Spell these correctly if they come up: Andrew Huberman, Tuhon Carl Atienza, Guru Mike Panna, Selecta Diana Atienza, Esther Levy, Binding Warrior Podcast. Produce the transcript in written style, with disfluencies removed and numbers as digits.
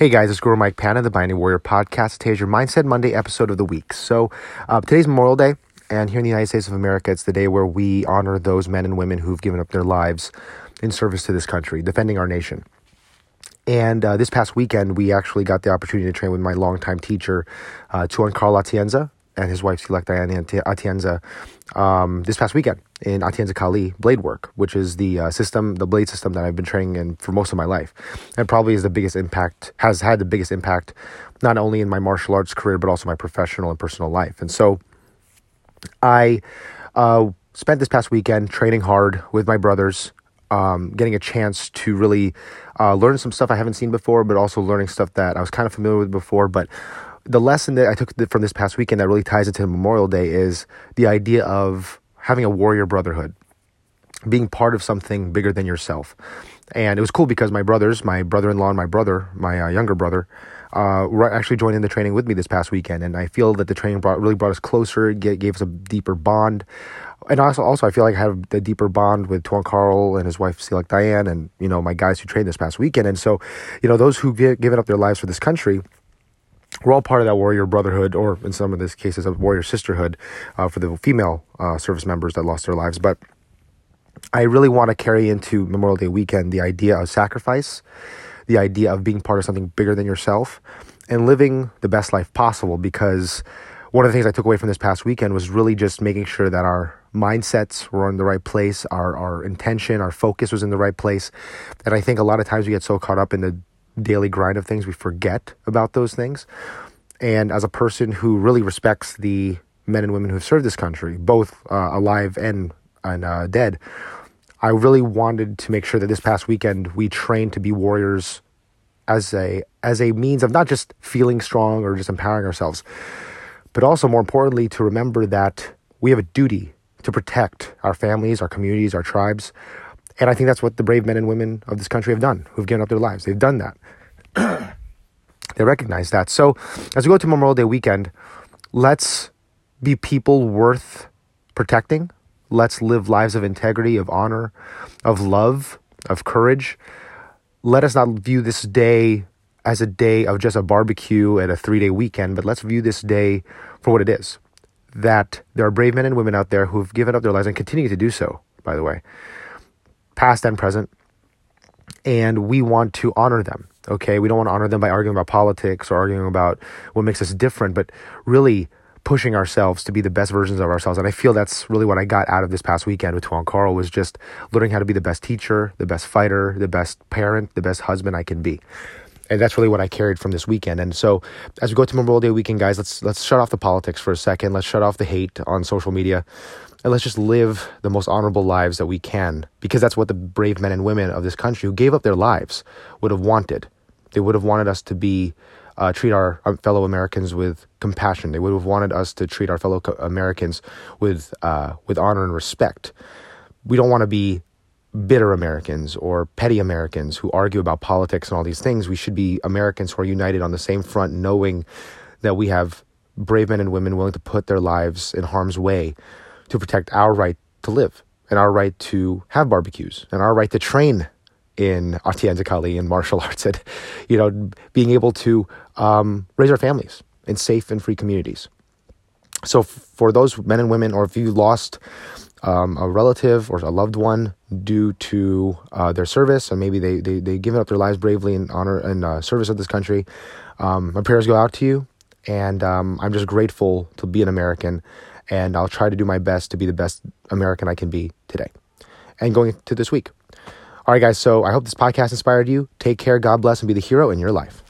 Hey guys, it's Guru Mike Panna, the Binding Warrior Podcast. Today's your Mindset Monday episode of the week. So today's Memorial Day, and here in the United States of America, it's the day where we honor those men and women who've given up their lives in service to this country, defending our nation. And this past weekend, we actually got the opportunity to train with my longtime teacher, Tuhon Carl Atienza, and his wife, Selecta Diana Atienza, this past weekend in Atienza Kali blade work, which is the blade system that I've been training in for most of my life. And probably has had the biggest impact, not only in my martial arts career, but also my professional and personal life. And so I spent this past weekend training hard with my brothers, getting a chance to really learn some stuff I haven't seen before, but also learning stuff that I was kind of familiar with before, but the lesson that I took from this past weekend that really ties into Memorial Day is the idea of having a warrior brotherhood, being part of something bigger than yourself. And it was cool because my brother-in-law and my younger brother, were actually joined in the training with me this past weekend. And I feel that the training really brought us closer, gave us a deeper bond. And also I feel like I have a deeper bond with Tuhon Carl and his wife, Selecta Diane, and, you know, my guys who trained this past weekend. And so, you know, those who've given up their lives for this country, we're all part of that warrior brotherhood, or in some of these cases, a warrior sisterhood for the female service members that lost their lives. But I really want to carry into Memorial Day weekend the idea of sacrifice, the idea of being part of something bigger than yourself, and living the best life possible. Because one of the things I took away from this past weekend was really just making sure that our mindsets were in the right place, our intention, our focus was in the right place. And I think a lot of times we get so caught up in the daily grind of things, we forget about those things. And as a person who really respects the men and women who have served this country, both alive and dead, I really wanted to make sure that this past weekend we trained to be warriors as a means of not just feeling strong or just empowering ourselves, but also more importantly to remember that we have a duty to protect our families, our communities, our tribes. And I think that's what the brave men and women of this country have done, who've given up their lives. They've done that. They recognize that. So as we go to Memorial Day weekend, let's be people worth protecting. Let's live lives of integrity, of honor, of love, of courage. Let us not view this day as a day of just a barbecue and a 3-day weekend, but let's view this day for what it is, that there are brave men and women out there who've given up their lives and continue to do so, by the way, past and present, and we want to honor them, okay? We don't want to honor them by arguing about politics or arguing about what makes us different, but really pushing ourselves to be the best versions of ourselves. And I feel that's really what I got out of this past weekend with Tuhon Carl, was just learning how to be the best teacher, the best fighter, the best parent, the best husband I can be. And that's really what I carried from this weekend. And so as we go to Memorial Day weekend, guys, let's shut off the politics for a second. Let's shut off the hate on social media. And let's just live the most honorable lives that we can, because that's what the brave men and women of this country who gave up their lives would have wanted. They would have wanted us to treat our fellow Americans with compassion. They would have wanted us to treat our fellow Americans with honor and respect. We don't want to be bitter Americans or petty Americans who argue about politics and all these things. We should be Americans who are united on the same front, knowing that we have brave men and women willing to put their lives in harm's way to protect our right to live and our right to have barbecues and our right to train in Atienza Kali and martial arts, and, you know, being able to raise our families in safe and free communities. So for those men and women, or if you lost a relative or a loved one due to their service, and maybe they've given up their lives bravely in honor and service of this country, my prayers go out to you. And I'm just grateful to be an American, and I'll try to do my best to be the best American I can be today and going into this week. All right, guys, so I hope this podcast inspired you. Take care, God bless, and be the hero in your life.